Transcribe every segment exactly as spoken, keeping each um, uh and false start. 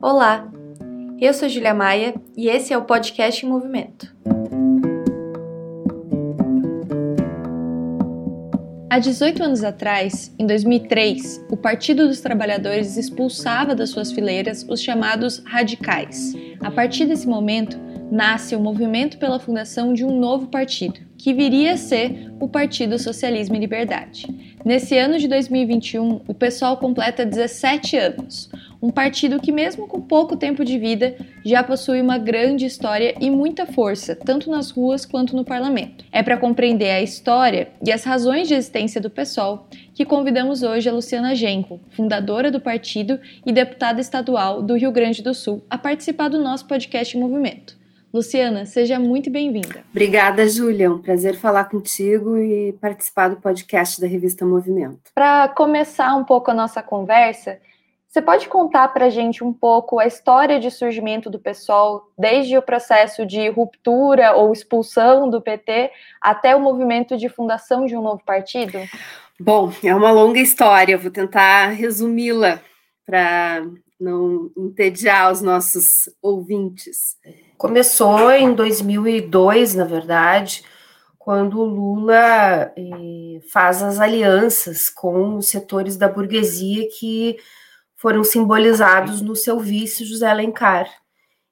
Olá, eu sou Julia Maia e esse é o podcast em Movimento. Há dezoito anos atrás, em dois mil e três, o Partido dos Trabalhadores expulsava das suas fileiras os chamados radicais. A partir desse momento, nasce o movimento pela fundação de um novo partido, que viria a ser o Partido Socialismo e Liberdade. Nesse ano de dois mil e vinte e um, o PSOL completa dezessete anos, um partido que mesmo com pouco tempo de vida já possui uma grande história e muita força, tanto nas ruas quanto no parlamento. É para compreender a história e as razões de existência do PSOL que convidamos hoje a Luciana Genco, fundadora do partido e deputada estadual do Rio Grande do Sul, a participar do nosso podcast em Movimento. Luciana, seja muito bem-vinda. Obrigada, Júlia. Um prazer falar contigo e participar do podcast da Revista Movimento. Para começar um pouco a nossa conversa, você pode contar para a gente um pouco a história de surgimento do PSOL, desde o processo de ruptura ou expulsão do P T até o movimento de fundação de um novo partido? Bom, é uma longa história. Vou tentar resumi-la para não entediar os nossos ouvintes. Começou em dois mil e dois, na verdade, quando o Lula eh, faz as alianças com os setores da burguesia que foram simbolizados no seu vice, José Alencar,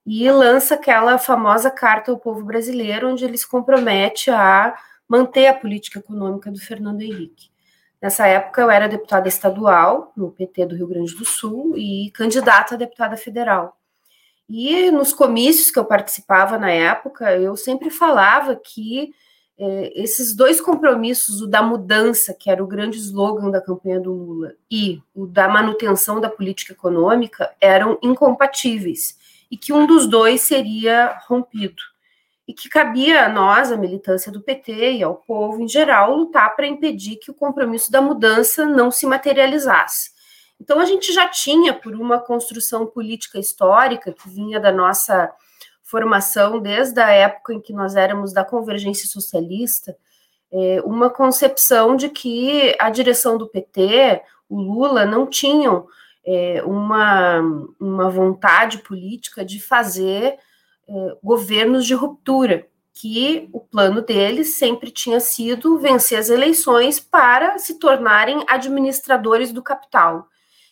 e lança aquela famosa carta ao povo brasileiro, onde ele se compromete a manter a política econômica do Fernando Henrique. Nessa época, eu era deputada estadual no P T do Rio Grande do Sul e candidata a deputada federal. E nos comícios que eu participava na época, eu sempre falava que eh, esses dois compromissos, o da mudança, que era o grande slogan da campanha do Lula, e o da manutenção da política econômica, eram incompatíveis, e que um dos dois seria rompido, e que cabia a nós, a militância do P T e ao povo em geral, lutar para impedir que o compromisso da mudança não se materializasse. Então, a gente já tinha, por uma construção política histórica que vinha da nossa formação desde a época em que nós éramos da Convergência Socialista, uma concepção de que a direção do P T, o Lula, não tinham uma, uma vontade política de fazer governos de ruptura, que o plano deles sempre tinha sido vencer as eleições para se tornarem administradores do capital.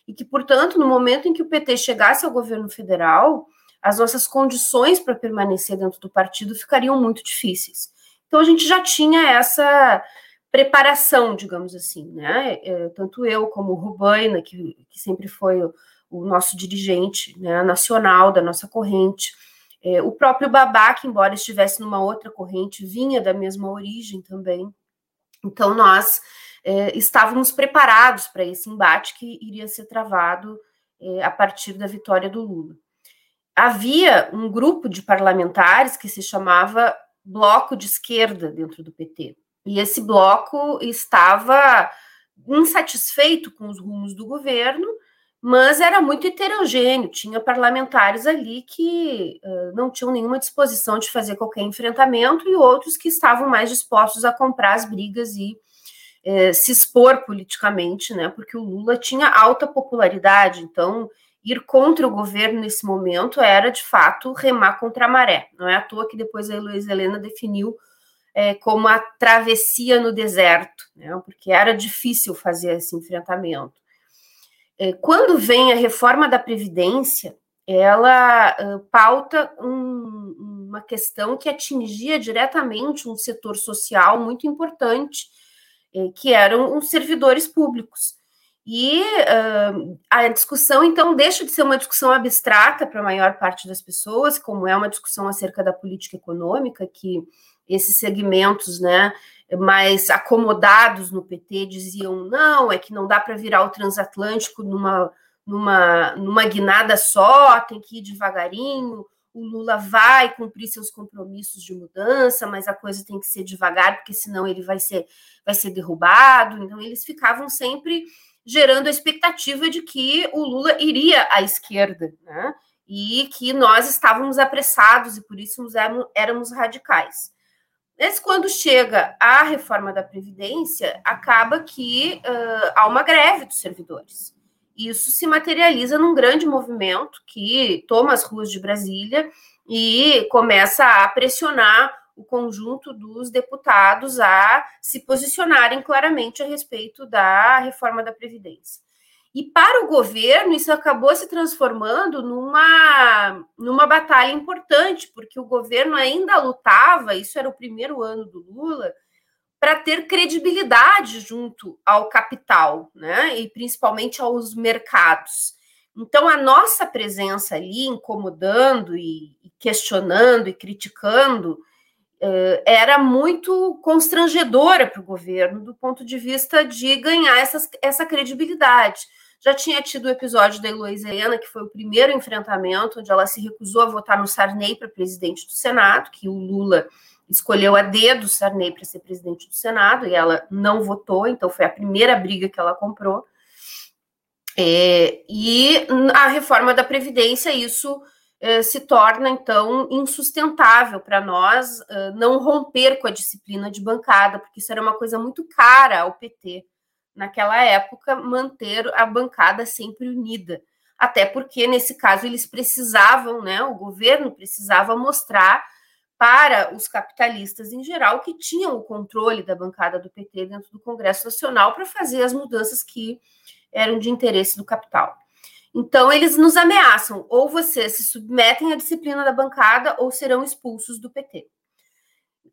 E que, portanto, no momento em que o P T chegasse ao governo federal, as nossas condições para permanecer dentro do partido ficariam muito difíceis. Então, a gente já tinha essa preparação, digamos assim, né? Tanto eu como o Rubaina, que, que sempre foi o, o nosso dirigente, né, nacional da nossa corrente, é, o próprio Babá, que, embora estivesse numa outra corrente, vinha da mesma origem também. Então, nós É, estávamos preparados para esse embate que iria ser travado é, a partir da vitória do Lula. Havia um grupo de parlamentares que se chamava Bloco de Esquerda dentro do P T, e esse bloco estava insatisfeito com os rumos do governo, mas era muito heterogêneo, tinha parlamentares ali que uh, não tinham nenhuma disposição de fazer qualquer enfrentamento e outros que estavam mais dispostos a comprar as brigas e se expor politicamente, né, porque o Lula tinha alta popularidade, então ir contra o governo nesse momento era, de fato, remar contra a maré. Não é à toa que depois a Heloísa Helena definiu é, como a travessia no deserto, né, porque era difícil fazer esse enfrentamento. É, quando vem a reforma da Previdência, ela uh, pauta um, uma questão que atingia diretamente um setor social muito importante, que eram os servidores públicos. E uh, a discussão, então, deixa de ser uma discussão abstrata para a maior parte das pessoas, como é uma discussão acerca da política econômica, que esses segmentos, né, mais acomodados no P T diziam, não, é que não dá para virar o transatlântico numa, numa, numa guinada só, tem que ir devagarinho, o Lula vai cumprir seus compromissos de mudança, mas a coisa tem que ser devagar, porque senão ele vai ser, vai ser derrubado. Então, eles ficavam sempre gerando a expectativa de que o Lula iria à esquerda, né? E que nós estávamos apressados e, por isso, éramos, éramos radicais. Mas, quando chega a reforma da Previdência, acaba que uh, há uma greve dos servidores. isso se materializa num grande movimento que toma as ruas de Brasília e começa a pressionar o conjunto dos deputados a se posicionarem claramente a respeito da reforma da Previdência. E para o governo, isso acabou se transformando numa, numa batalha importante, porque o governo ainda lutava, isso era o primeiro ano do Lula, para ter credibilidade junto ao capital, né? E principalmente aos mercados. Então, a nossa presença ali, incomodando e questionando e criticando, era muito constrangedora para o governo, do ponto de vista de ganhar essas, essa credibilidade. Já tinha tido o episódio da Heloísa Helena, que foi o primeiro enfrentamento, onde ela se recusou a votar no Sarney para presidente do Senado, que o Lula escolheu a dedo o Sarney para ser presidente do Senado, e ela não votou, então foi a primeira briga que ela comprou. É, e a reforma da Previdência, isso é, se torna, então, insustentável para nós é, não romper com a disciplina de bancada, porque isso era uma coisa muito cara ao P T, naquela época, manter a bancada sempre unida. Até porque, nesse caso, eles precisavam, né, o governo precisava mostrar para os capitalistas em geral que tinham o controle da bancada do P T dentro do Congresso Nacional para fazer as mudanças que eram de interesse do capital. Então, eles nos ameaçam, ou vocês se submetem à disciplina da bancada ou serão expulsos do P T.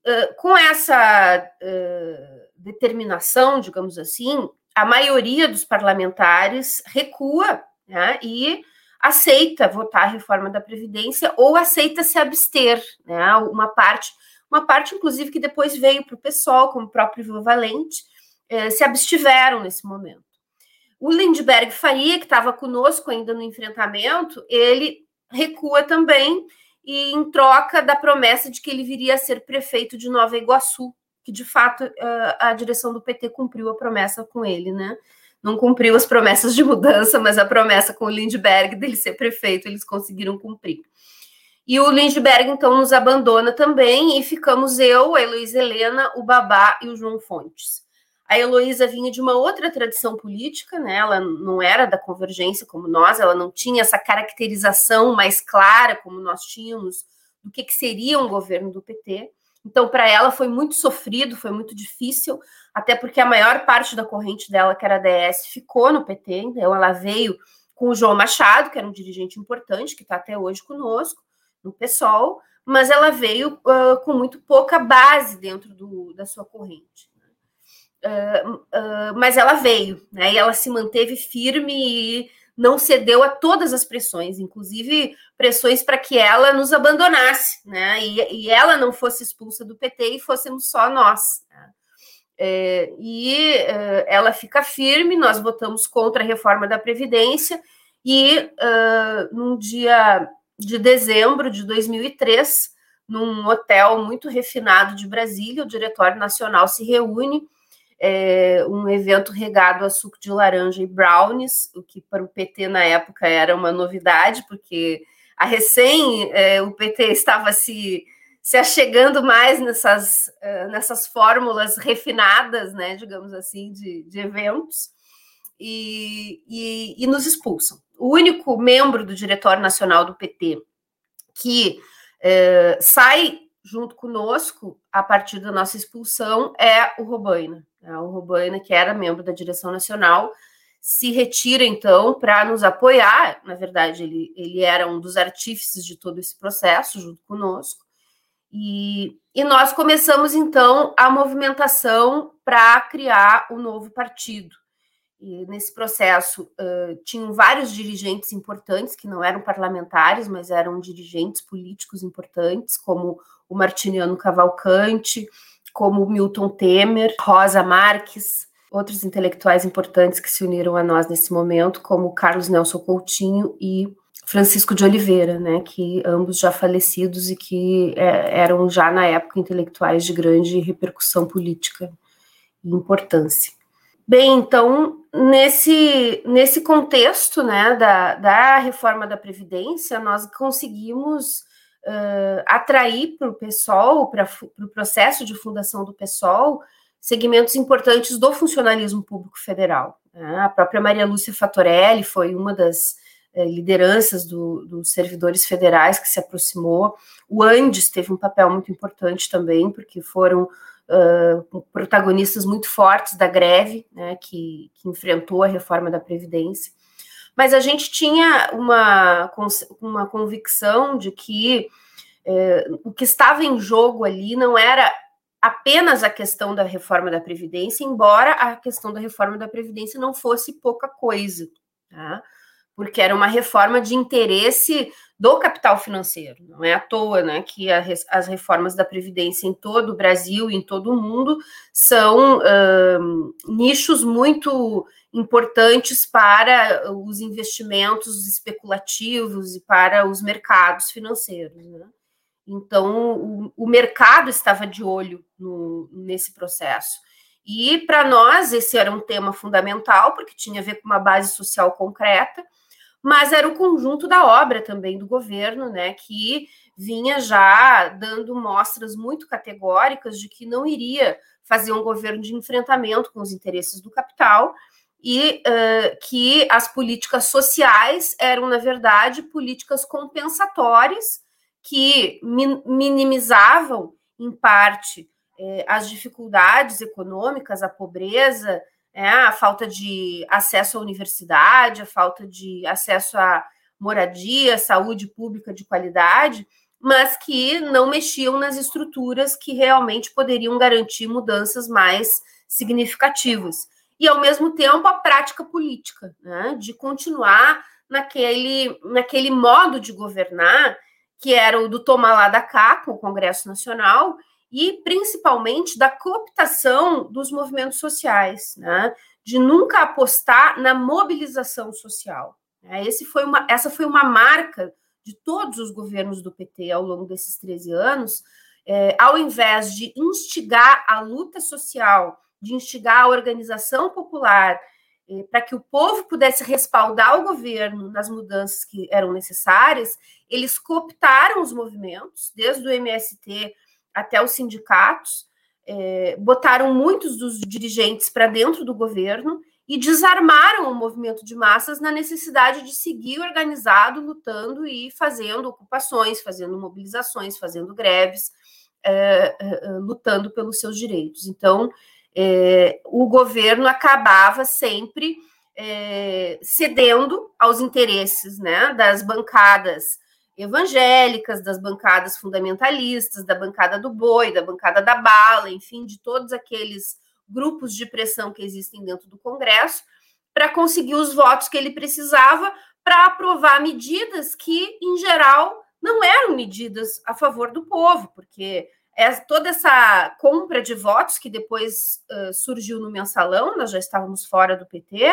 Uh, com essa uh, determinação, digamos assim, a maioria dos parlamentares recua, né, e aceita votar a reforma da Previdência ou aceita se abster, né? Uma parte, uma parte, inclusive, que depois veio para o P SOL, como o próprio Ivan Valente, eh, se abstiveram nesse momento. O Lindbergh Faria, que estava conosco ainda no enfrentamento, ele recua também, e em troca da promessa de que ele viria a ser prefeito de Nova Iguaçu, que, de fato, a direção do P T cumpriu a promessa com ele, né? Não cumpriu as promessas de mudança, mas a promessa com o Lindbergh dele ser prefeito, eles conseguiram cumprir. E o Lindbergh, então, nos abandona também, e ficamos eu, a Heloísa Helena, o Babá e o João Fontes. A Heloísa vinha de uma outra tradição política, né? Ela não era da Convergência como nós, ela não tinha essa caracterização mais clara como nós tínhamos do que, que seria um governo do P T. Então, para ela foi muito sofrido, foi muito difícil, até porque a maior parte da corrente dela, que era a D S, ficou no P T, então ela veio com o João Machado, que era um dirigente importante, que está até hoje conosco, no P SOL, mas ela veio uh, com muito pouca base dentro do, da sua corrente. Uh, uh, mas ela veio, né, e ela se manteve firme e não cedeu a todas as pressões, inclusive pressões para que ela nos abandonasse, né? E, e ela não fosse expulsa do P T e fôssemos só nós. Né? É, e é, ela fica firme, nós votamos contra a reforma da Previdência e, uh, num dia de dezembro de dois mil e três, num hotel muito refinado de Brasília, o Diretório Nacional se reúne. É um evento regado a suco de laranja e brownies, o que para o P T na época era uma novidade, porque a recém é, o P T estava se, se achegando mais nessas, nessas fórmulas refinadas, né, digamos assim, de, de eventos, e, e, e nos expulsam. O único membro do Diretório Nacional do P T que é, sai junto conosco, a partir da nossa expulsão, é o Rubaina. O Rubaina, que era membro da direção nacional, se retira, então, para nos apoiar. Na verdade, ele, ele era um dos artífices de todo esse processo, junto conosco. E, e nós começamos, então, a movimentação para criar o novo partido. E nesse processo, uh, tinham vários dirigentes importantes, que não eram parlamentares, mas eram dirigentes políticos importantes, como o Martiniano Cavalcante, como o Milton Temer, Rosa Marques, outros intelectuais importantes que se uniram a nós nesse momento, como Carlos Nelson Coutinho e Francisco de Oliveira, né, que ambos já falecidos e que é, eram já na época intelectuais de grande repercussão política e importância. Bem, então, nesse, nesse contexto, né, da, da reforma da Previdência, nós conseguimos uh, atrair para o P SOL, para o processo de fundação do P SOL, segmentos importantes do funcionalismo público federal. A própria Maria Lúcia Fattorelli foi uma das lideranças do, dos servidores federais que se aproximou. O Andes teve um papel muito importante também, porque foram uh, protagonistas muito fortes da greve, né, que, que enfrentou a reforma da Previdência. Mas a gente tinha uma, uma convicção de que uh, o que estava em jogo ali não era apenas a questão da reforma da Previdência, embora a questão da reforma da Previdência não fosse pouca coisa, tá? Porque era uma reforma de interesse do capital financeiro. Não é à toa, né, que a, as reformas da Previdência em todo o Brasil e em todo o mundo são um, nichos muito importantes para os investimentos especulativos e para os mercados financeiros, né? Então, o, o mercado estava de olho no, nesse processo. E, para nós, esse era um tema fundamental, porque tinha a ver com uma base social concreta, mas era o conjunto da obra também do governo, né, que vinha já dando mostras muito categóricas de que não iria fazer um governo de enfrentamento com os interesses do capital e uh, que as políticas sociais eram, na verdade, políticas compensatórias que minimizavam, em parte, eh, as dificuldades econômicas, a pobreza, eh, a falta de acesso à universidade, a falta de acesso à moradia, saúde pública de qualidade, mas que não mexiam nas estruturas que realmente poderiam garantir mudanças mais significativas. E, ao mesmo tempo, a prática política, né, de continuar naquele, naquele modo de governar que era o do tomar lá da cá com o Congresso Nacional e, principalmente, da cooptação dos movimentos sociais, né? De nunca apostar na mobilização social. Né? Esse foi uma, essa foi uma marca de todos os governos do P T ao longo desses treze anos, é, ao invés de instigar a luta social, de instigar a organização popular, para que o povo pudesse respaldar o governo nas mudanças que eram necessárias, eles cooptaram os movimentos, desde o M S T até os sindicatos, eh, botaram muitos dos dirigentes para dentro do governo e desarmaram o movimento de massas na necessidade de seguir organizado, lutando e fazendo ocupações, fazendo mobilizações, fazendo greves, eh, lutando pelos seus direitos. Então, É, o governo acabava sempre é, cedendo aos interesses, né, das bancadas evangélicas, das bancadas fundamentalistas, da bancada do boi, da bancada da bala, enfim, de todos aqueles grupos de pressão que existem dentro do Congresso, para conseguir os votos que ele precisava para aprovar medidas que, em geral, não eram medidas a favor do povo, porque toda essa compra de votos que depois uh, surgiu no mensalão, nós já estávamos fora do P T,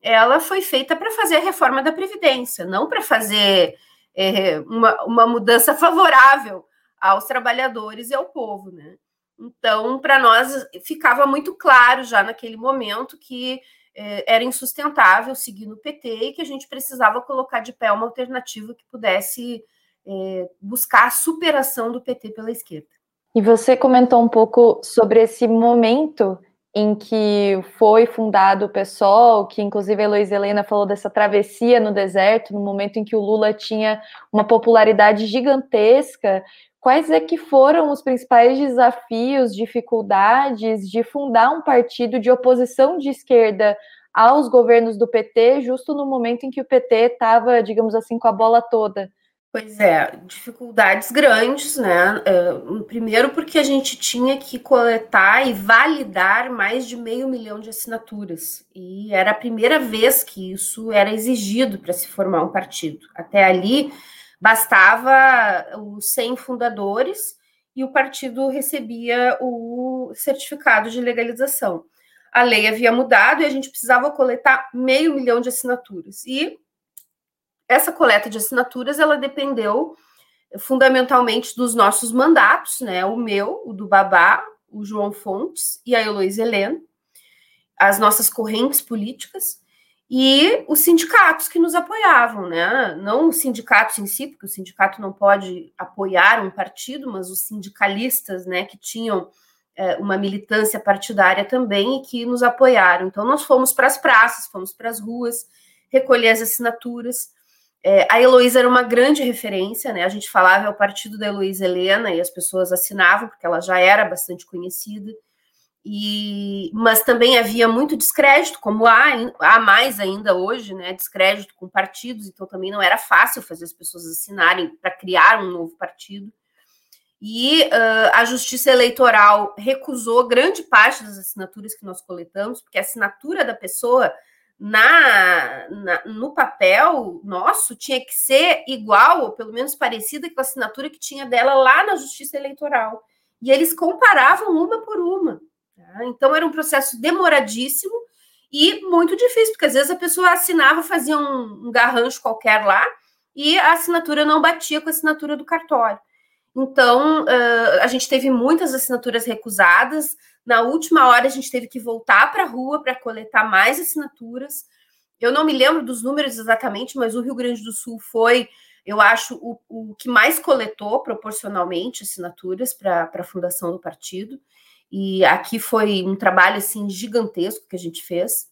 ela foi feita para fazer a reforma da Previdência, não para fazer eh, uma, uma mudança favorável aos trabalhadores e ao povo, né? Então, para nós, ficava muito claro já naquele momento que eh, era insustentável seguir no P T e que a gente precisava colocar de pé uma alternativa que pudesse eh, buscar a superação do P T pela esquerda. E você comentou um pouco sobre esse momento em que foi fundado o PSOL, que inclusive a Heloísa Helena falou dessa travessia no deserto, no momento em que o Lula tinha uma popularidade gigantesca. Quais é que foram os principais desafios, dificuldades de fundar um partido de oposição de esquerda aos governos do P T, justo no momento em que o P T estava, digamos assim, com a bola toda? Pois é, dificuldades grandes, né? Primeiro porque a gente tinha que coletar e validar mais de meio milhão de assinaturas, e era a primeira vez que isso era exigido para se formar um partido. Até ali, bastava os cem fundadores e o partido recebia o certificado de legalização. A lei havia mudado e a gente precisava coletar meio milhão de assinaturas, e essa coleta de assinaturas, ela dependeu fundamentalmente dos nossos mandatos, né? O meu, o do Babá, o João Fontes e a Heloísa Helena, as nossas correntes políticas e os sindicatos que nos apoiavam, né? Não os sindicatos em si, porque o sindicato não pode apoiar um partido, mas os sindicalistas, né, que tinham é, uma militância partidária também e que nos apoiaram. Então, nós fomos para as praças, fomos para as ruas, recolher as assinaturas. É, a Heloísa era uma grande referência, né? A gente falava, é o partido da Heloísa Helena, e as pessoas assinavam, porque ela já era bastante conhecida. E, mas também havia muito descrédito, como há, há mais ainda hoje, né, descrédito com partidos, então também não era fácil fazer as pessoas assinarem para criar um novo partido. E uh, a Justiça Eleitoral recusou grande parte das assinaturas que nós coletamos, porque a assinatura da pessoa na, na, no papel nosso tinha que ser igual, ou pelo menos parecida com a assinatura que tinha dela lá na Justiça Eleitoral. E eles comparavam uma por uma. Então, era um processo demoradíssimo e muito difícil, porque às vezes a pessoa assinava, fazia um, um garrancho qualquer lá e a assinatura não batia com a assinatura do cartório. Então, uh, a gente teve muitas assinaturas recusadas. Na última hora, a gente teve que voltar para a rua para coletar mais assinaturas. Eu não me lembro dos números exatamente, mas o Rio Grande do Sul foi, eu acho, o, o que mais coletou proporcionalmente assinaturas para a fundação do partido. E aqui foi um trabalho assim, gigantesco que a gente fez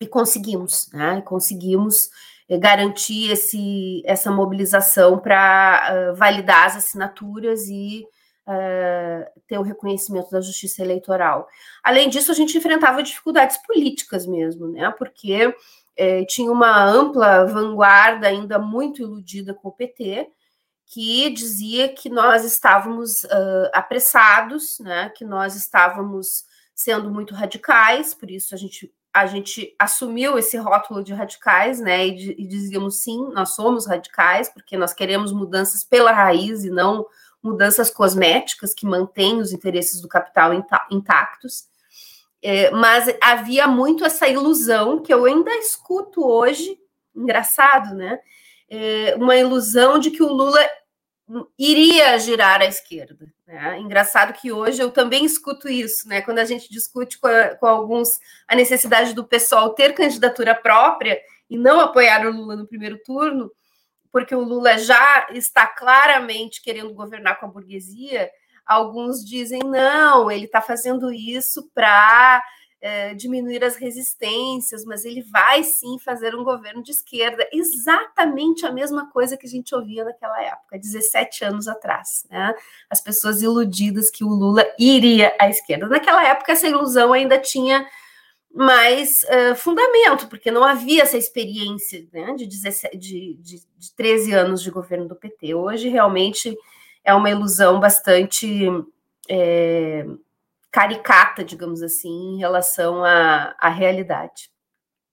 e conseguimos, né? Conseguimos garantir esse, essa mobilização para uh, validar as assinaturas e uh, ter o reconhecimento da Justiça Eleitoral. Além disso, a gente enfrentava dificuldades políticas mesmo, né? Porque eh, tinha uma ampla vanguarda ainda muito iludida com o P T, que dizia que nós estávamos uh, apressados, né, que nós estávamos sendo muito radicais, por isso a gente, a gente assumiu esse rótulo de radicais, né, e, e dizíamos sim, nós somos radicais, porque nós queremos mudanças pela raiz e não mudanças cosméticas que mantêm os interesses do capital intactos. É, mas havia muito essa ilusão que eu ainda escuto hoje, engraçado, né, é, uma ilusão de que o Lula iria girar à esquerda. Né? Engraçado que hoje eu também escuto isso, né? Quando a gente discute com, a, com alguns a necessidade do pessoal ter candidatura própria e não apoiar o Lula no primeiro turno, porque o Lula já está claramente querendo governar com a burguesia, alguns dizem, não, ele está fazendo isso para é, diminuir as resistências, mas ele vai sim fazer um governo de esquerda, exatamente a mesma coisa que a gente ouvia naquela época, dezessete anos atrás, né? As pessoas iludidas que o Lula iria à esquerda. Naquela época essa ilusão ainda tinha mais uh, fundamento, porque não havia essa experiência, né, de, dezessete, de, de, de treze anos de governo do P T. Hoje realmente é uma ilusão bastante... É, caricata, digamos assim, em relação à, à realidade.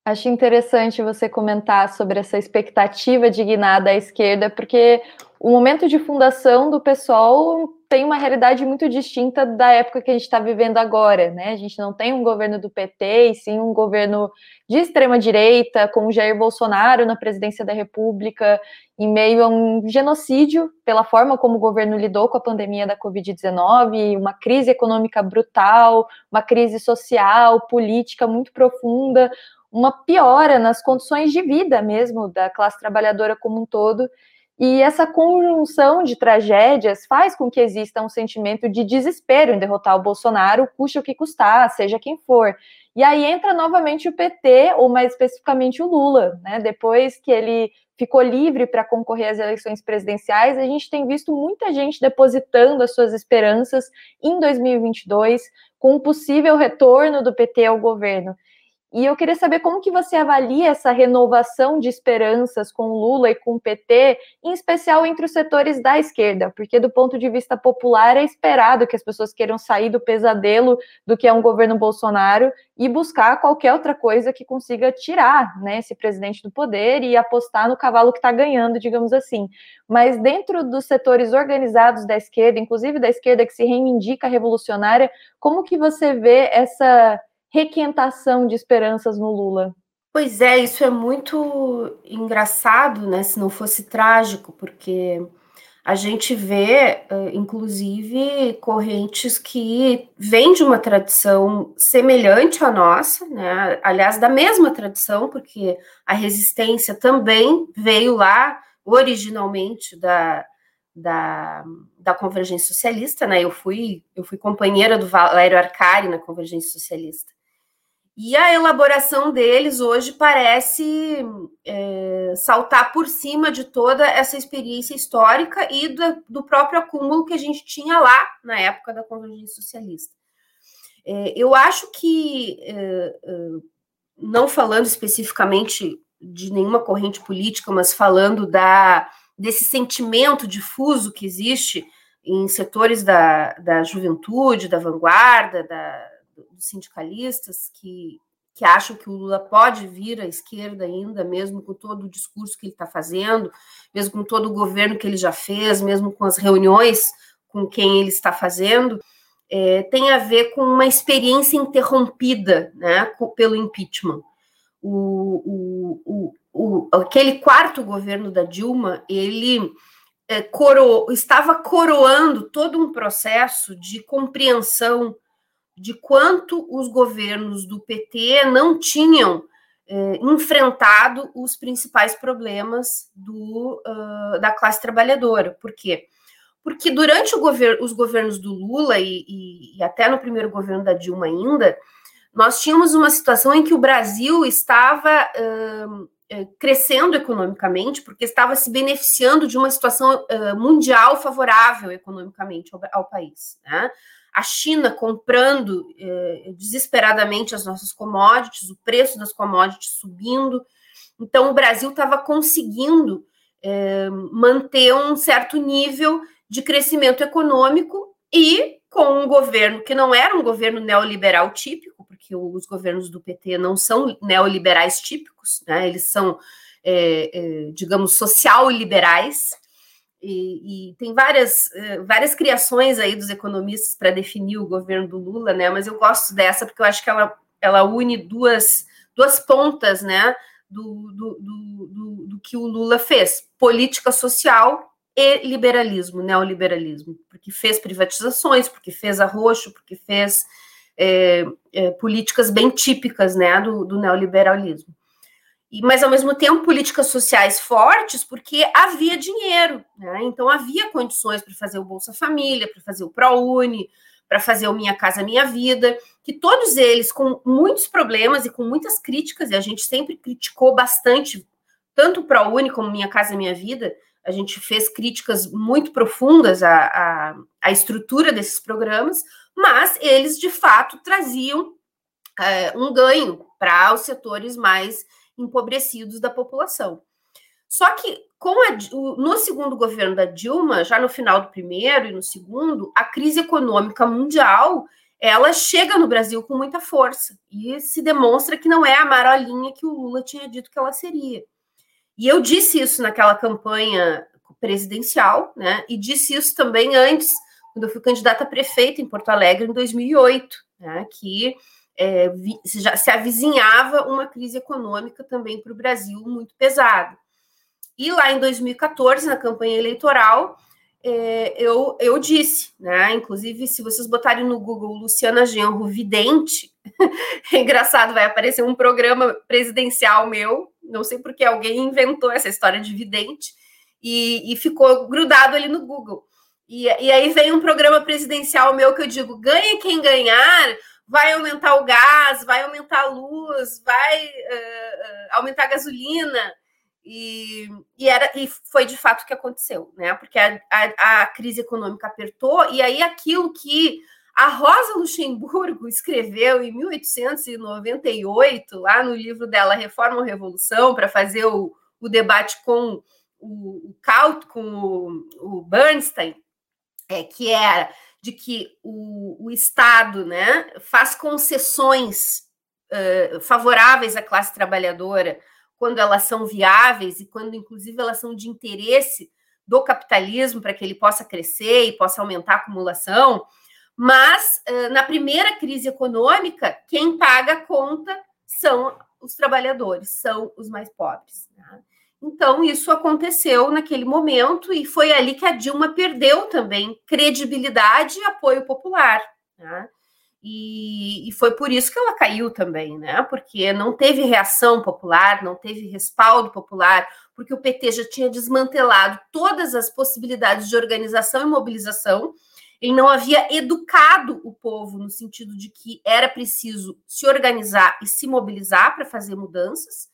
Acho interessante você comentar sobre essa expectativa de guinada à esquerda, porque o momento de fundação do PSOL tem uma realidade muito distinta da época que a gente está vivendo agora, né? A gente não tem um governo do P T, e sim um governo de extrema-direita, com o Jair Bolsonaro na presidência da República, em meio a um genocídio, pela forma como o governo lidou com a pandemia da covid dezenove, uma crise econômica brutal, uma crise social, política muito profunda, uma piora nas condições de vida mesmo da classe trabalhadora como um todo. E essa conjunção de tragédias faz com que exista um sentimento de desespero em derrotar o Bolsonaro, custe o que custar, seja quem for. E aí entra novamente o P T, ou mais especificamente o Lula, né? Depois que ele ficou livre para concorrer às eleições presidenciais, a gente tem visto muita gente depositando as suas esperanças em dois mil e vinte e dois, com um possível retorno do P T ao governo. E eu queria saber como que você avalia essa renovação de esperanças com o Lula e com o P T, em especial entre os setores da esquerda, porque do ponto de vista popular é esperado que as pessoas queiram sair do pesadelo do que é um governo Bolsonaro e buscar qualquer outra coisa que consiga tirar, né, esse presidente do poder e apostar no cavalo que está ganhando, digamos assim. Mas dentro dos setores organizados da esquerda, inclusive da esquerda que se reivindica revolucionária, como que você vê essa requentação de esperanças no Lula? Pois é, isso é muito engraçado, né, se não fosse trágico, porque a gente vê, inclusive, correntes que vêm de uma tradição semelhante à nossa, né, aliás, da mesma tradição, porque a resistência também veio lá, originalmente, da, da, da Convergência Socialista, né? Eu fui, eu fui companheira do Valério Arcari na Convergência Socialista. E a elaboração deles hoje parece é, saltar por cima de toda essa experiência histórica e do, do próprio acúmulo que a gente tinha lá na época da Convergência Socialista. É, eu acho que, é, é, não falando especificamente de nenhuma corrente política, mas falando da, desse sentimento difuso que existe em setores da, da juventude, da vanguarda, da... dos sindicalistas que, que acham que o Lula pode vir à esquerda ainda, mesmo com todo o discurso que ele está fazendo, mesmo com todo o governo que ele já fez, mesmo com as reuniões com quem ele está fazendo, é, tem a ver com uma experiência interrompida, né, com, pelo impeachment. O, o, o, o, aquele quarto governo da Dilma, ele... é, coro, estava coroando todo um processo de compreensão de quanto os governos do P T não tinham eh, enfrentado os principais problemas do, uh, da classe trabalhadora. Por quê? Porque durante o gover- os governos do Lula e, e, e até no primeiro governo da Dilma ainda, nós tínhamos uma situação em que o Brasil estava uh, crescendo economicamente, porque estava se beneficiando de uma situação uh, mundial favorável economicamente ao, ao país, né? A China comprando eh, desesperadamente as nossas commodities, o preço das commodities subindo. Então, o Brasil estava conseguindo eh, manter um certo nível de crescimento econômico e com um governo que não era um governo neoliberal típico, porque os governos do P T não são neoliberais típicos, né? Eles são, eh, eh, digamos, social-liberais. E, e tem várias, várias criações aí dos economistas para definir o governo do Lula, né? Mas eu gosto dessa porque eu acho que ela, ela une duas, duas pontas, né? do, do, do, do, do que o Lula fez, política social e liberalismo, neoliberalismo, porque fez privatizações, porque fez arroxo, porque fez é, é, políticas bem típicas, né? do, do neoliberalismo. Mas, ao mesmo tempo, políticas sociais fortes, porque havia dinheiro, né? Então, havia condições para fazer o Bolsa Família, para fazer o ProUni, para fazer o Minha Casa Minha Vida, que todos eles, com muitos problemas e com muitas críticas, e a gente sempre criticou bastante, tanto o ProUni como Minha Casa Minha Vida, a gente fez críticas muito profundas à, à, à estrutura desses programas, mas eles, de fato, traziam é, um ganho para os setores mais empobrecidos da população. Só que com a, no segundo governo da Dilma, já no final do primeiro e no segundo, a crise econômica mundial, ela chega no Brasil com muita força e se demonstra que não é a marolinha que o Lula tinha dito que ela seria. E eu disse isso naquela campanha presidencial, né? E disse isso também antes, quando eu fui candidata a prefeita em Porto Alegre em dois mil e oito, né? Que É, já se avizinhava uma crise econômica também para o Brasil muito pesada. E lá em dois mil e quatorze, na campanha eleitoral, é, eu, eu disse, né? Inclusive, se vocês botarem no Google Luciana Genco vidente, é engraçado, vai aparecer um programa presidencial meu, não sei porque alguém inventou essa história de vidente, e, e ficou grudado ali no Google. E, e aí vem um programa presidencial meu que eu digo, ganhe quem ganhar, vai aumentar o gás, vai aumentar a luz, vai uh, aumentar a gasolina, e, e, era, e foi de fato o que aconteceu, né? Porque a, a, a crise econômica apertou, e aí aquilo que a Rosa Luxemburgo escreveu em mil oitocentos e noventa e oito, lá no livro dela Reforma ou Revolução, para fazer o, o debate com o, o Kaut, com o, o Bernstein, é, que era... de que o, o Estado, né, faz concessões uh, favoráveis à classe trabalhadora quando elas são viáveis e quando, inclusive, elas são de interesse do capitalismo para que ele possa crescer e possa aumentar a acumulação, mas uh, na primeira crise econômica, quem paga a conta são os trabalhadores, são os mais pobres, né? Então, isso aconteceu naquele momento e foi ali que a Dilma perdeu também credibilidade e apoio popular, né? E, e foi por isso que ela caiu também, né? Porque não teve reação popular, não teve respaldo popular, porque o P T já tinha desmantelado todas as possibilidades de organização e mobilização, ele não havia educado o povo no sentido de que era preciso se organizar e se mobilizar para fazer mudanças,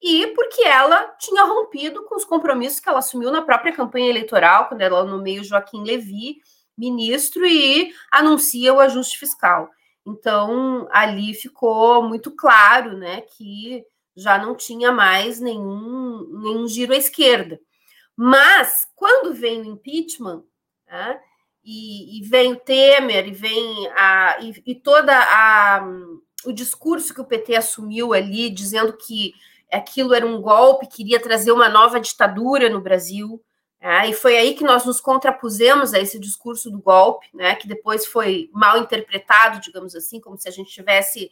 e porque ela tinha rompido com os compromissos que ela assumiu na própria campanha eleitoral, quando ela nomeia o Joaquim Levy ministro e anuncia o ajuste fiscal. Então, ali ficou muito claro, né, que já não tinha mais nenhum, nenhum giro à esquerda. Mas, quando vem o impeachment, né, e, e vem o Temer, e vem a, e, e toda a, o discurso que o P T assumiu ali, dizendo que aquilo era um golpe, queria trazer uma nova ditadura no Brasil, é, e foi aí que nós nos contrapusemos a esse discurso do golpe, né, que depois foi mal interpretado, digamos assim, como se a gente estivesse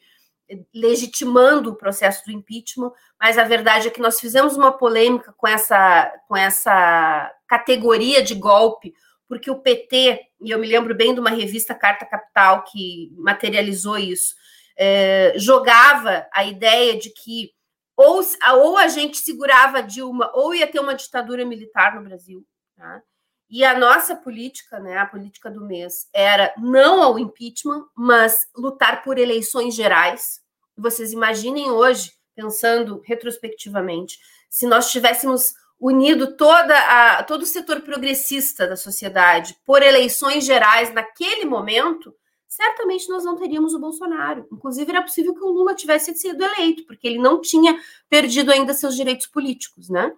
legitimando o processo do impeachment, mas a verdade é que nós fizemos uma polêmica com essa, com essa categoria de golpe, porque o P T, e eu me lembro bem de uma revista Carta Capital que materializou isso, é, jogava a ideia de que Ou, ou a gente segurava a Dilma, ou ia ter uma ditadura militar no Brasil. Tá? E a nossa política, né, a política do mês, era não ao impeachment, mas lutar por eleições gerais. Vocês imaginem hoje, pensando retrospectivamente, se nós tivéssemos unido toda a, todo o setor progressista da sociedade por eleições gerais naquele momento, certamente nós não teríamos o Bolsonaro. Inclusive, era possível que o Lula tivesse sido eleito, porque ele não tinha perdido ainda seus direitos políticos, né?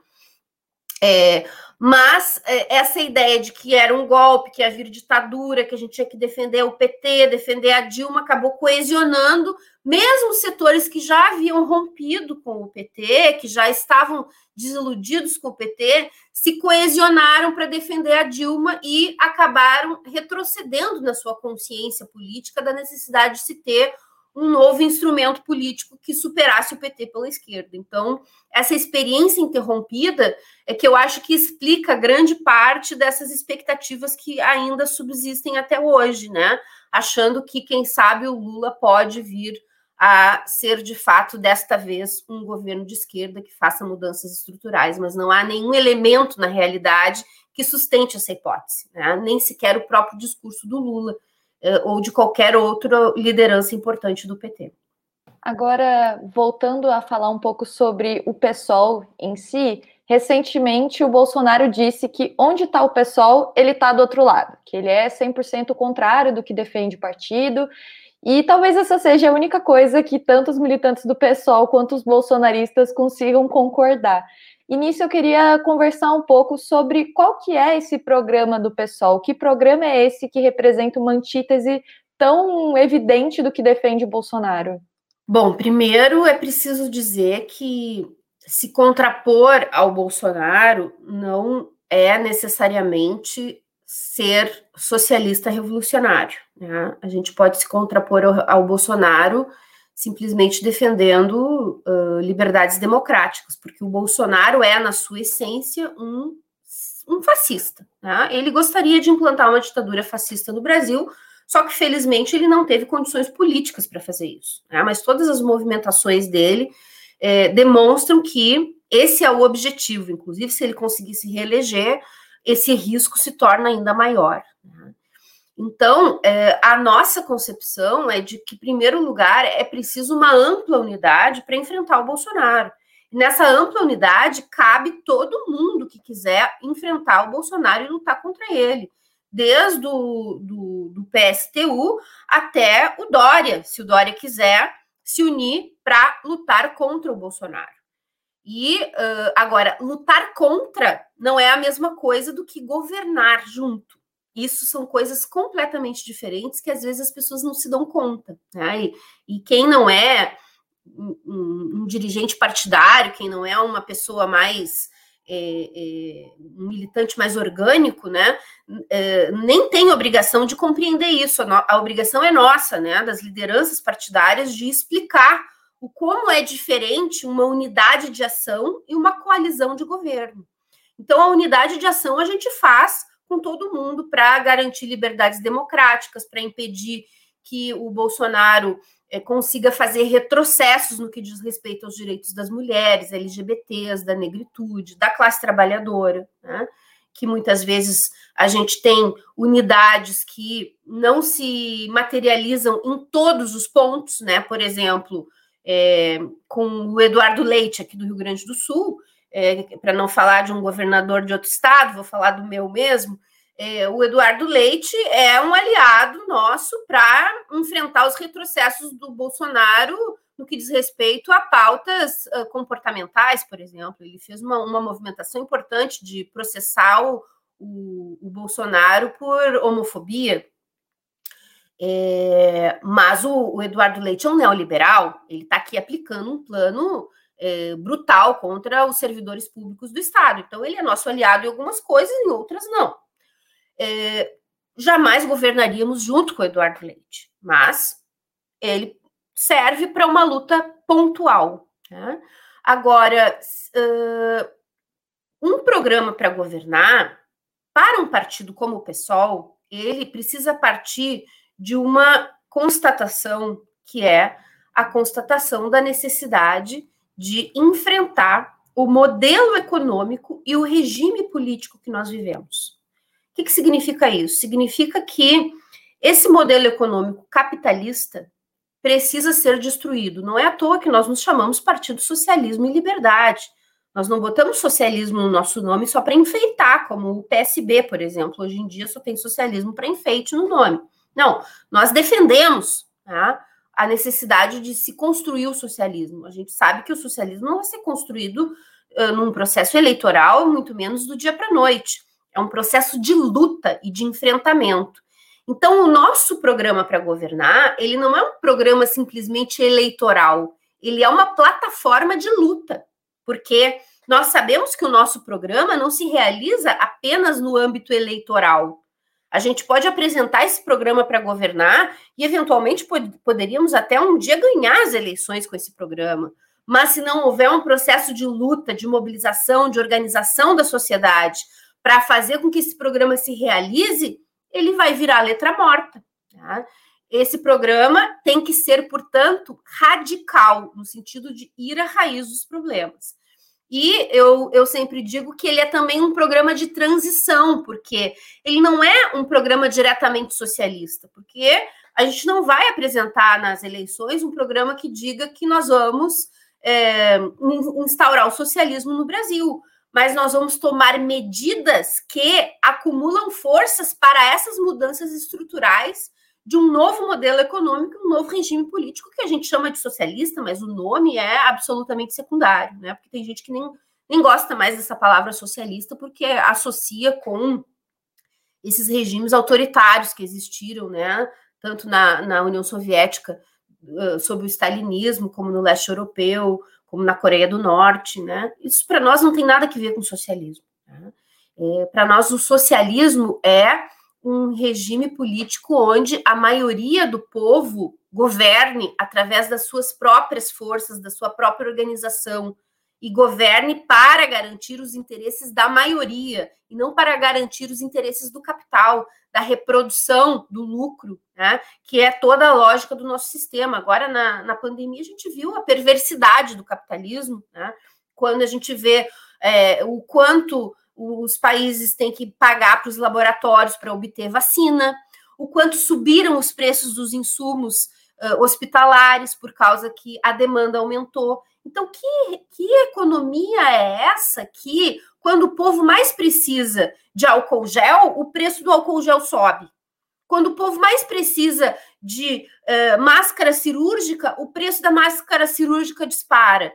É, mas é, essa ideia de que era um golpe, que ia vir ditadura, que a gente tinha que defender o P T, defender a Dilma, acabou coesionando mesmo setores que já haviam rompido com o P T, que já estavam desiludidos com o P T, se coesionaram para defender a Dilma e acabaram retrocedendo na sua consciência política da necessidade de se ter um novo instrumento político que superasse o P T pela esquerda. Então, essa experiência interrompida é que eu acho que explica grande parte dessas expectativas que ainda subsistem até hoje, né? Achando que, quem sabe, o Lula pode vir a ser, de fato, desta vez, um governo de esquerda que faça mudanças estruturais, mas não há nenhum elemento na realidade que sustente essa hipótese, né? Nem sequer o próprio discurso do Lula, ou de qualquer outra liderança importante do P T. Agora, voltando a falar um pouco sobre o PSOL em si, recentemente o Bolsonaro disse que onde está o PSOL, ele está do outro lado, que ele é cem por cento contrário do que defende o partido, e talvez essa seja a única coisa que tanto os militantes do PSOL quanto os bolsonaristas consigam concordar. E nisso eu queria conversar um pouco sobre qual que é esse programa do PSOL, que programa é esse que representa uma antítese tão evidente do que defende o Bolsonaro? Bom, primeiro é preciso dizer que se contrapor ao Bolsonaro não é necessariamente ser socialista revolucionário, né? A gente pode se contrapor ao, ao Bolsonaro simplesmente defendendo uh, liberdades democráticas, porque o Bolsonaro é, na sua essência, um, um fascista, né? Ele gostaria de implantar uma ditadura fascista no Brasil, só que, felizmente, ele não teve condições políticas para fazer isso, né? Mas todas as movimentações dele eh, demonstram que esse é o objetivo. Inclusive, se ele conseguisse reeleger, esse risco se torna ainda maior, né? Então, eh, a nossa concepção é de que, em primeiro lugar, é preciso uma ampla unidade para enfrentar o Bolsonaro. E nessa ampla unidade, cabe todo mundo que quiser enfrentar o Bolsonaro e lutar contra ele, desde o do, do P S T U até o Dória, se o Dória quiser se unir para lutar contra o Bolsonaro. E, uh, agora, lutar contra não é a mesma coisa do que governar junto. Isso são coisas completamente diferentes que, às vezes, as pessoas não se dão conta, né? E, e quem não é um, um, um dirigente partidário, quem não é uma pessoa mais, é, é, um militante mais orgânico, né? É, nem tem obrigação de compreender isso. A, no, a obrigação é nossa, né? Das lideranças partidárias, de explicar o como é diferente uma unidade de ação e uma coalizão de governo. Então, a unidade de ação a gente faz com todo mundo para garantir liberdades democráticas, para impedir que o Bolsonaro é, consiga fazer retrocessos no que diz respeito aos direitos das mulheres, L G B T s, da negritude, da classe trabalhadora, né? Que muitas vezes a gente tem unidades que não se materializam em todos os pontos, né? Por exemplo, é, com o Eduardo Leite aqui do Rio Grande do Sul, é, para não falar de um governador de outro estado, vou falar do meu mesmo, é, o Eduardo Leite é um aliado nosso para enfrentar os retrocessos do Bolsonaro no que diz respeito a pautas uh, comportamentais, por exemplo. Ele fez uma, uma movimentação importante de processar o, o, o Bolsonaro por homofobia. É, mas o, o Eduardo Leite é um neoliberal, ele está aqui aplicando um plano é, brutal contra os servidores públicos do Estado. Então, ele é nosso aliado em algumas coisas, em outras não. É, jamais governaríamos junto com o Eduardo Leite, mas ele serve para uma luta pontual. Né? Agora, um programa para governar, para um partido como o PSOL, ele precisa partir de uma constatação, que é a constatação da necessidade de enfrentar o modelo econômico e o regime político que nós vivemos. O que, que significa isso? Significa que esse modelo econômico capitalista precisa ser destruído. Não é à toa que nós nos chamamos Partido Socialismo e Liberdade. Nós não botamos socialismo no nosso nome só para enfeitar, como o P S B, por exemplo. Hoje em dia só tem socialismo para enfeite no nome. Não, nós defendemos, tá, a necessidade de se construir o socialismo. A gente sabe que o socialismo não vai ser construído uh, num processo eleitoral, muito menos do dia para a noite. É um processo de luta e de enfrentamento. Então, o nosso programa para governar, ele não é um programa simplesmente eleitoral, ele é uma plataforma de luta, porque nós sabemos que o nosso programa não se realiza apenas no âmbito eleitoral. A gente pode apresentar esse programa para governar e, eventualmente, pod- poderíamos até um dia ganhar as eleições com esse programa, mas se não houver um processo de luta, de mobilização, de organização da sociedade para fazer com que esse programa se realize, ele vai virar letra morta. Tá? Esse programa tem que ser, portanto, radical, no sentido de ir à raiz dos problemas. E eu, eu sempre digo que ele é também um programa de transição, porque ele não é um programa diretamente socialista, porque a gente não vai apresentar nas eleições um programa que diga que nós vamos é, instaurar o socialismo no Brasil, mas nós vamos tomar medidas que acumulam forças para essas mudanças estruturais de um novo modelo econômico, um novo regime político, que a gente chama de socialista, mas o nome é absolutamente secundário, né? Porque tem gente que nem, nem gosta mais dessa palavra socialista, porque associa com esses regimes autoritários que existiram, né? Tanto na, na União Soviética, uh, sob o stalinismo, como no leste europeu, como na Coreia do Norte, né? Isso para nós não tem nada a ver com socialismo. Né? É, para nós, o socialismo é um regime político onde a maioria do povo governe através das suas próprias forças, da sua própria organização, e governe para garantir os interesses da maioria, e não para garantir os interesses do capital, da reprodução, do lucro, né? Que é toda a lógica do nosso sistema. Agora, na, na pandemia, a gente viu a perversidade do capitalismo, né? Quando a gente vê é, o quanto os países têm que pagar para os laboratórios para obter vacina, o quanto subiram os preços dos insumos uh, hospitalares por causa que a demanda aumentou. Então, que, que economia é essa que, quando o povo mais precisa de álcool gel, o preço do álcool gel sobe? Quando o povo mais precisa de uh, máscara cirúrgica, o preço da máscara cirúrgica dispara?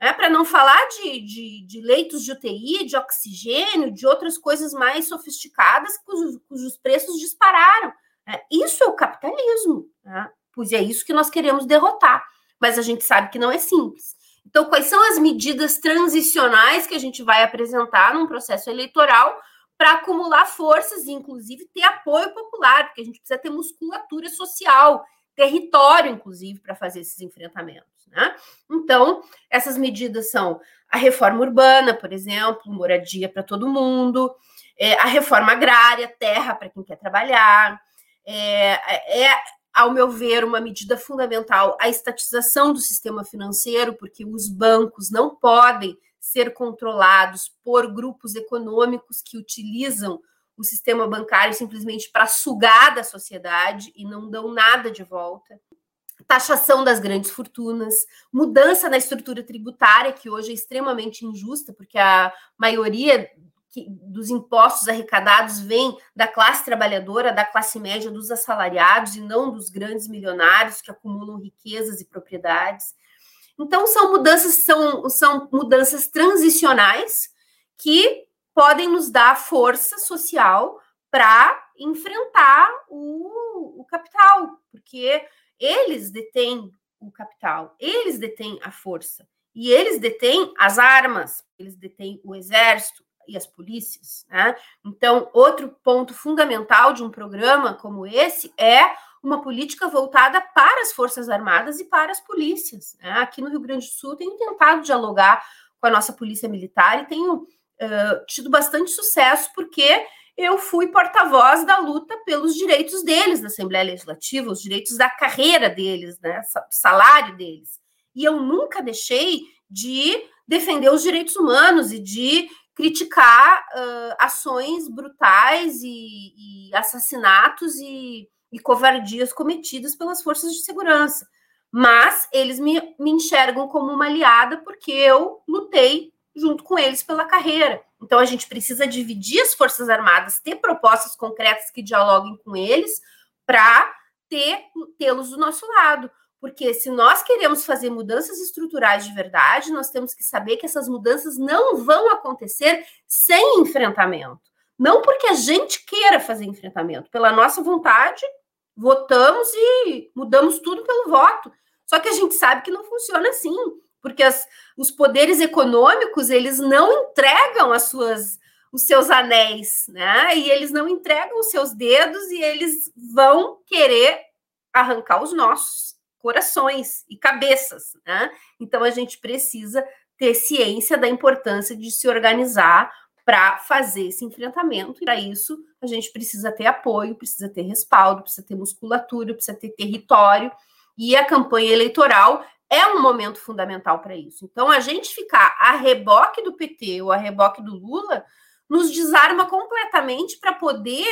É, para não falar de, de, de leitos de U T I, de oxigênio, de outras coisas mais sofisticadas, cujos, cujos preços dispararam. É, isso é o capitalismo, né? Pois é isso que nós queremos derrotar, mas a gente sabe que não é simples. Então, quais são as medidas transicionais que a gente vai apresentar num processo eleitoral para acumular forças e, inclusive, ter apoio popular, porque a gente precisa ter musculatura social, território, inclusive, para fazer esses enfrentamentos, né? Então, essas medidas são a reforma urbana, por exemplo, moradia para todo mundo, é, a reforma agrária, terra para quem quer trabalhar, é, é ao meu ver, uma medida fundamental, a estatização do sistema financeiro, porque os bancos não podem ser controlados por grupos econômicos que utilizam o sistema bancário simplesmente para sugar da sociedade e não dão nada de volta. Taxação das grandes fortunas, mudança na estrutura tributária, que hoje é extremamente injusta, porque a maioria dos impostos arrecadados vem da classe trabalhadora, da classe média, dos assalariados e não dos grandes milionários que acumulam riquezas e propriedades. Então, são mudanças, são, são mudanças transicionais que podem nos dar força social para enfrentar o, o capital, porque eles detêm o capital, eles detêm a força, e eles detêm as armas, eles detêm o exército e as polícias, né? Então, outro ponto fundamental de um programa como esse é uma política voltada para as Forças Armadas e para as polícias, né? Aqui no Rio Grande do Sul, tenho tentado dialogar com a nossa polícia militar e tenho uh, tido bastante sucesso, porque eu fui porta-voz da luta pelos direitos deles na Assembleia Legislativa, os direitos da carreira deles, né, salário deles. E eu nunca deixei de defender os direitos humanos e de criticar uh, ações brutais e, e assassinatos e, e covardias cometidas pelas forças de segurança. Mas eles me, me enxergam como uma aliada porque eu lutei junto com eles pela carreira. Então, a gente precisa dividir as Forças Armadas, ter propostas concretas que dialoguem com eles para tê-los do nosso lado. Porque se nós queremos fazer mudanças estruturais de verdade, nós temos que saber que essas mudanças não vão acontecer sem enfrentamento. Não porque a gente queira fazer enfrentamento. Pela nossa vontade, votamos e mudamos tudo pelo voto. Só que a gente sabe que não funciona assim. Porque as, os poderes econômicos, eles não entregam as suas, os seus anéis, né? E eles não entregam os seus dedos e eles vão querer arrancar os nossos corações e cabeças, né? Então, a gente precisa ter ciência da importância de se organizar para fazer esse enfrentamento. E, para isso, a gente precisa ter apoio, precisa ter respaldo, precisa ter musculatura, precisa ter território. E a campanha eleitoral é um momento fundamental para isso. Então, a gente ficar a reboque do P T ou a reboque do Lula nos desarma completamente para poder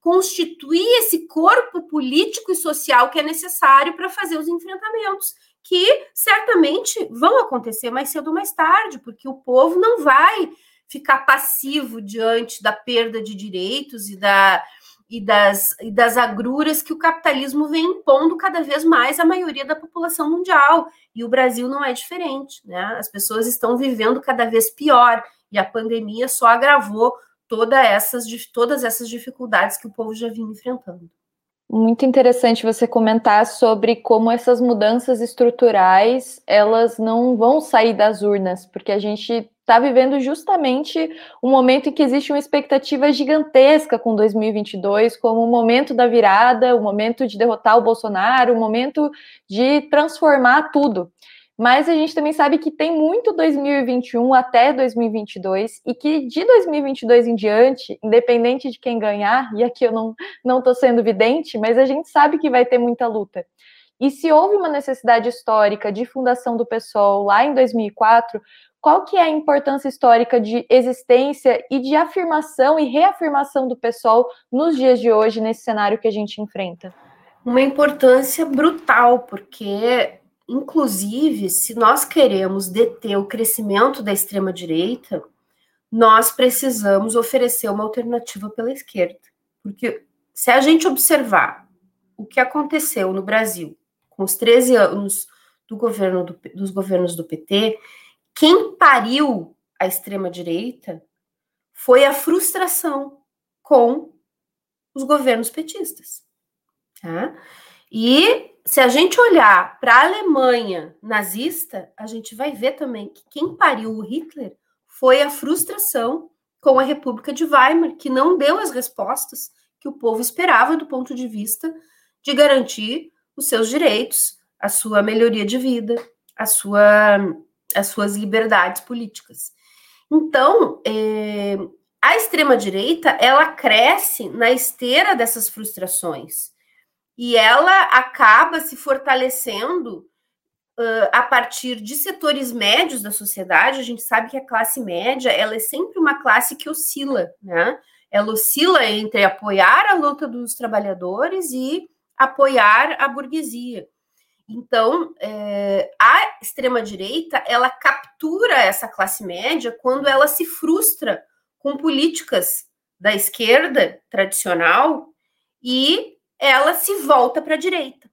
constituir esse corpo político e social que é necessário para fazer os enfrentamentos, que certamente vão acontecer mais cedo ou mais tarde, porque o povo não vai ficar passivo diante da perda de direitos e da... E das, e das agruras que o capitalismo vem impondo cada vez mais à maioria da população mundial. E o Brasil não é diferente, né? As pessoas estão vivendo cada vez pior e a pandemia só agravou toda essas, todas essas dificuldades que o povo já vinha enfrentando. Muito interessante você comentar sobre como essas mudanças estruturais, elas não vão sair das urnas, porque a gente está vivendo justamente um momento em que existe uma expectativa gigantesca com dois mil e vinte e dois, como o momento da virada, o momento de derrotar o Bolsonaro, o momento de transformar tudo. Mas a gente também sabe que tem muito dois mil e vinte e um até dois mil e vinte e dois, e que de dois mil e vinte e dois em diante, independente de quem ganhar, e aqui eu não não estou sendo vidente, mas a gente sabe que vai ter muita luta. E se houve uma necessidade histórica de fundação do PSOL lá em dois mil e quatro, qual que é a importância histórica de existência e de afirmação e reafirmação do PSOL nos dias de hoje, nesse cenário que a gente enfrenta? Uma importância brutal, porque, inclusive, se nós queremos deter o crescimento da extrema-direita, nós precisamos oferecer uma alternativa pela esquerda. Porque se a gente observar o que aconteceu no Brasil com os treze anos do governo do, dos governos do P T... Quem pariu a extrema-direita foi a frustração com os governos petistas. Tá? E se a gente olhar para a Alemanha nazista, a gente vai ver também que quem pariu o Hitler foi a frustração com a República de Weimar, que não deu as respostas que o povo esperava do ponto de vista de garantir os seus direitos, a sua melhoria de vida, a sua... as suas liberdades políticas. Então, eh, a extrema-direita, ela cresce na esteira dessas frustrações. E ela acaba se fortalecendo uh, a partir de setores médios da sociedade. A gente sabe que a classe média, ela é sempre uma classe que oscila, né? Ela oscila entre apoiar a luta dos trabalhadores e apoiar a burguesia. Então, é, a extrema-direita, ela captura essa classe média quando ela se frustra com políticas da esquerda tradicional e ela se volta para a direita.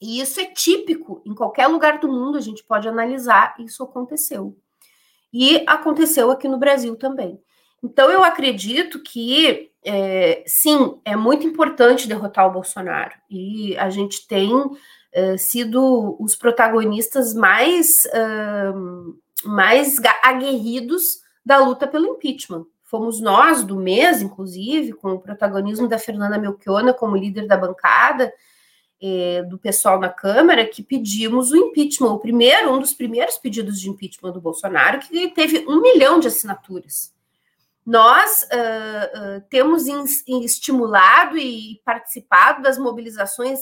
E isso é típico, em qualquer lugar do mundo a gente pode analisar, isso aconteceu. E aconteceu aqui no Brasil também. Então, eu acredito que, é, sim, é muito importante derrotar o Bolsonaro. E a gente tem... Uh, sido os protagonistas mais, uh, mais aguerridos da luta pelo impeachment. Fomos nós, do mês, inclusive, com o protagonismo da Fernanda Melchiona como líder da bancada, eh, do pessoal na Câmara, que pedimos o impeachment, o primeiro, um dos primeiros pedidos de impeachment do Bolsonaro, que teve um milhão de assinaturas. Nós uh, uh, temos in, in estimulado e participado das mobilizações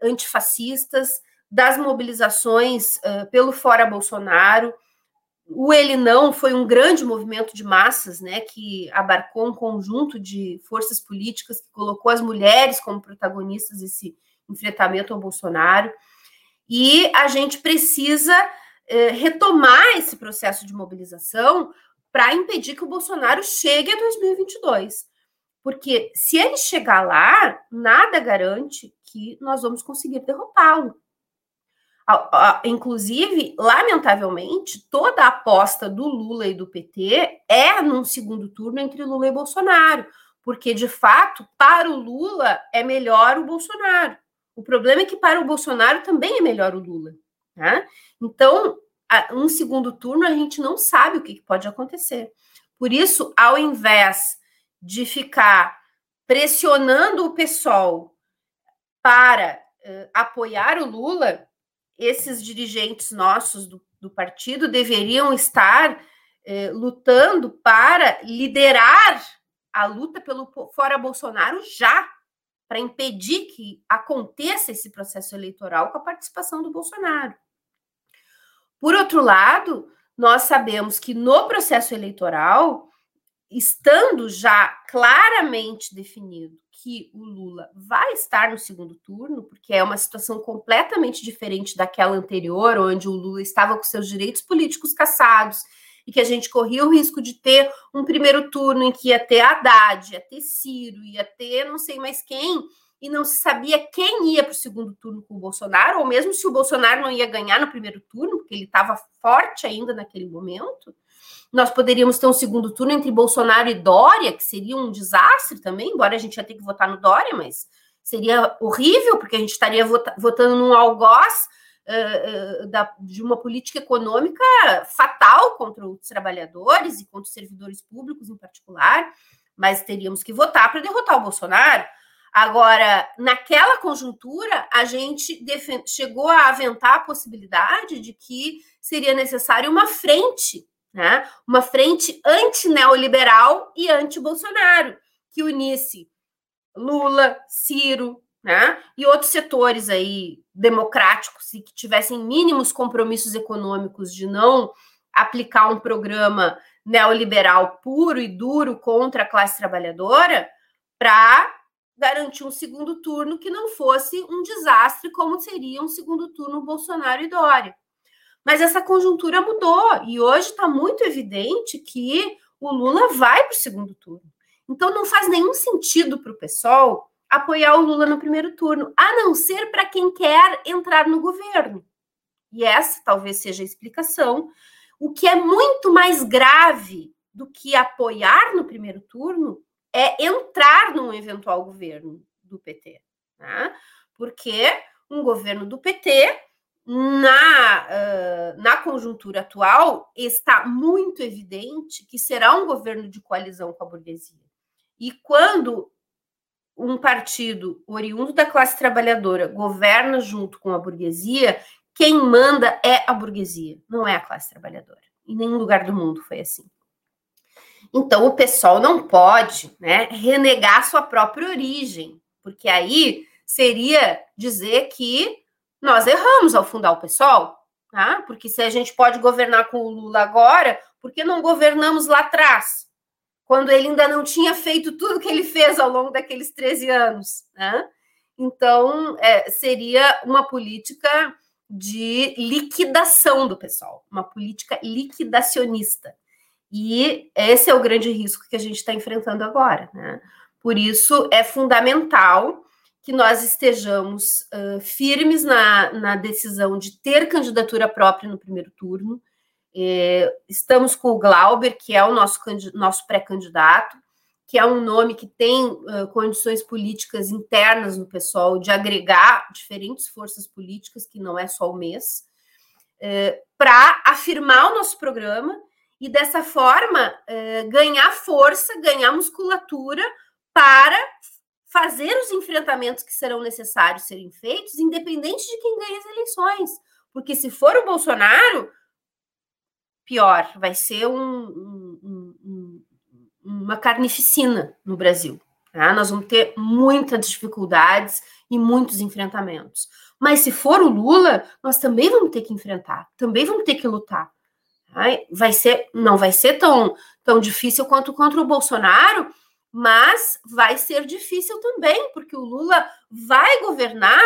antifascistas, das mobilizações uh, pelo Fora Bolsonaro. O Ele Não foi um grande movimento de massas, né, que abarcou um conjunto de forças políticas, que colocou as mulheres como protagonistas desse enfrentamento ao Bolsonaro. E a gente precisa uh, retomar esse processo de mobilização para impedir que o Bolsonaro chegue a dois mil e vinte e dois. Porque se ele chegar lá, nada garante que nós vamos conseguir derrotá-lo. Inclusive, lamentavelmente, toda a aposta do Lula e do P T é num segundo turno entre Lula e Bolsonaro, porque, de fato, para o Lula é melhor o Bolsonaro. O problema é que para o Bolsonaro também é melhor o Lula, né? Então, um segundo turno a gente não sabe o que pode acontecer. Por isso, ao invés de ficar pressionando o pessoal para uh, apoiar o Lula, esses dirigentes nossos do, do partido deveriam estar uh, lutando para liderar a luta pelo Fora Bolsonaro já, para impedir que aconteça esse processo eleitoral com a participação do Bolsonaro. Por outro lado, nós sabemos que no processo eleitoral, estando já claramente definido que o Lula vai estar no segundo turno, porque é uma situação completamente diferente daquela anterior, onde o Lula estava com seus direitos políticos cassados, e que a gente corria o risco de ter um primeiro turno em que ia ter Haddad, ia ter Ciro, ia ter não sei mais quem, e não se sabia quem ia para o segundo turno com o Bolsonaro, ou mesmo se o Bolsonaro não ia ganhar no primeiro turno, porque ele estava forte ainda naquele momento. Nós poderíamos ter um segundo turno entre Bolsonaro e Dória, que seria um desastre também, embora a gente ia ter que votar no Dória, mas seria horrível, porque a gente estaria vota- votando num algoz uh, uh, da, de uma política econômica fatal contra os trabalhadores e contra os servidores públicos em particular, mas teríamos que votar para derrotar o Bolsonaro. Agora, naquela conjuntura, a gente defen- chegou a aventar a possibilidade de que seria necessário uma frente, né? Uma frente anti-neoliberal e anti-Bolsonaro, que unisse Lula, Ciro, né? E outros setores aí democráticos e que tivessem mínimos compromissos econômicos de não aplicar um programa neoliberal puro e duro contra a classe trabalhadora, para garantir um segundo turno que não fosse um desastre, como seria um segundo turno Bolsonaro e Dória. Mas essa conjuntura mudou e hoje está muito evidente que o Lula vai para o segundo turno. Então não faz nenhum sentido para o pessoal apoiar o Lula no primeiro turno, a não ser para quem quer entrar no governo. E essa talvez seja a explicação. O que é muito mais grave do que apoiar no primeiro turno é entrar num eventual governo do P T, né? Porque um governo do P T Na, uh, na conjuntura atual, está muito evidente que será um governo de coalizão com a burguesia. E quando um partido oriundo da classe trabalhadora governa junto com a burguesia, quem manda é a burguesia, não é a classe trabalhadora. Em nenhum lugar do mundo foi assim. Então, o pessoal não pode, né, renegar sua própria origem, porque aí seria dizer que nós erramos ao fundar o PSOL, tá? Porque se a gente pode governar com o Lula agora, por que não governamos lá atrás, quando ele ainda não tinha feito tudo que ele fez ao longo daqueles treze anos, né? Então, é, seria uma política de liquidação do PSOL, uma política liquidacionista. E esse é o grande risco que a gente está enfrentando agora, né? Por isso, é fundamental que nós estejamos uh, firmes na, na decisão de ter candidatura própria no primeiro turno. Eh, estamos com o Glauber, que é o nosso, nosso pré-candidato, que é um nome que tem uh, condições políticas internas no PSOL de agregar diferentes forças políticas, que não é só o M E S, eh, para afirmar o nosso programa e, dessa forma, eh, ganhar força, ganhar musculatura para fazer os enfrentamentos que serão necessários serem feitos, independente de quem ganha as eleições. Porque se for o Bolsonaro, pior, vai ser um, um, um, uma carnificina no Brasil. Tá? Nós vamos ter muitas dificuldades e muitos enfrentamentos. Mas se for o Lula, nós também vamos ter que enfrentar, também vamos ter que lutar. Tá? Vai ser, não vai ser tão, tão difícil quanto contra o Bolsonaro, mas vai ser difícil também, porque o Lula vai governar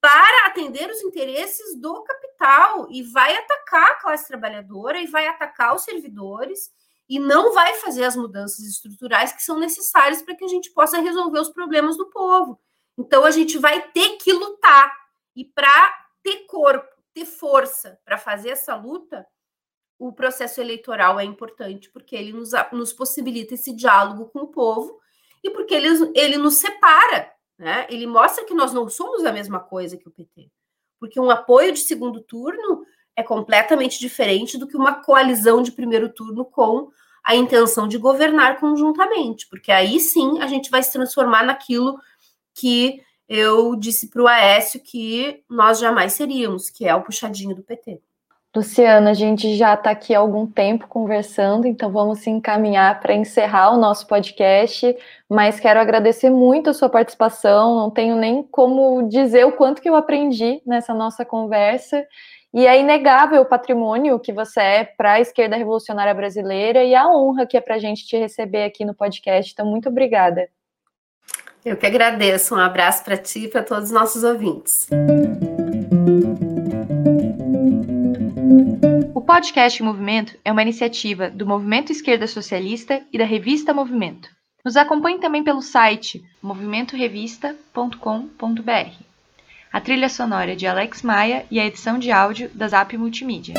para atender os interesses do capital e vai atacar a classe trabalhadora e vai atacar os servidores e não vai fazer as mudanças estruturais que são necessárias para que a gente possa resolver os problemas do povo. Então, a gente vai ter que lutar. E para ter corpo, ter força para fazer essa luta, o processo eleitoral é importante, porque ele nos, nos possibilita esse diálogo com o povo e porque ele, ele nos separa, né? Ele mostra que nós não somos a mesma coisa que o P T, porque um apoio de segundo turno é completamente diferente do que uma coalizão de primeiro turno com a intenção de governar conjuntamente, porque aí sim a gente vai se transformar naquilo que eu disse para o Aécio que nós jamais seríamos, que é o puxadinho do P T. Luciana, a gente já está aqui há algum tempo conversando, então vamos se encaminhar para encerrar o nosso podcast, mas quero agradecer muito a sua participação, não tenho nem como dizer o quanto que eu aprendi nessa nossa conversa, e é inegável o patrimônio que você é para a esquerda revolucionária brasileira e a honra que é para a gente te receber aqui no podcast, então muito obrigada. Eu que agradeço, um abraço para ti e para todos os nossos ouvintes. O Podcast Movimento é uma iniciativa do Movimento Esquerda Socialista e da Revista Movimento. Nos acompanhe também pelo site movimento revista ponto com ponto b r. A trilha sonora de Alex Maia e a edição de áudio da Zap Multimídia.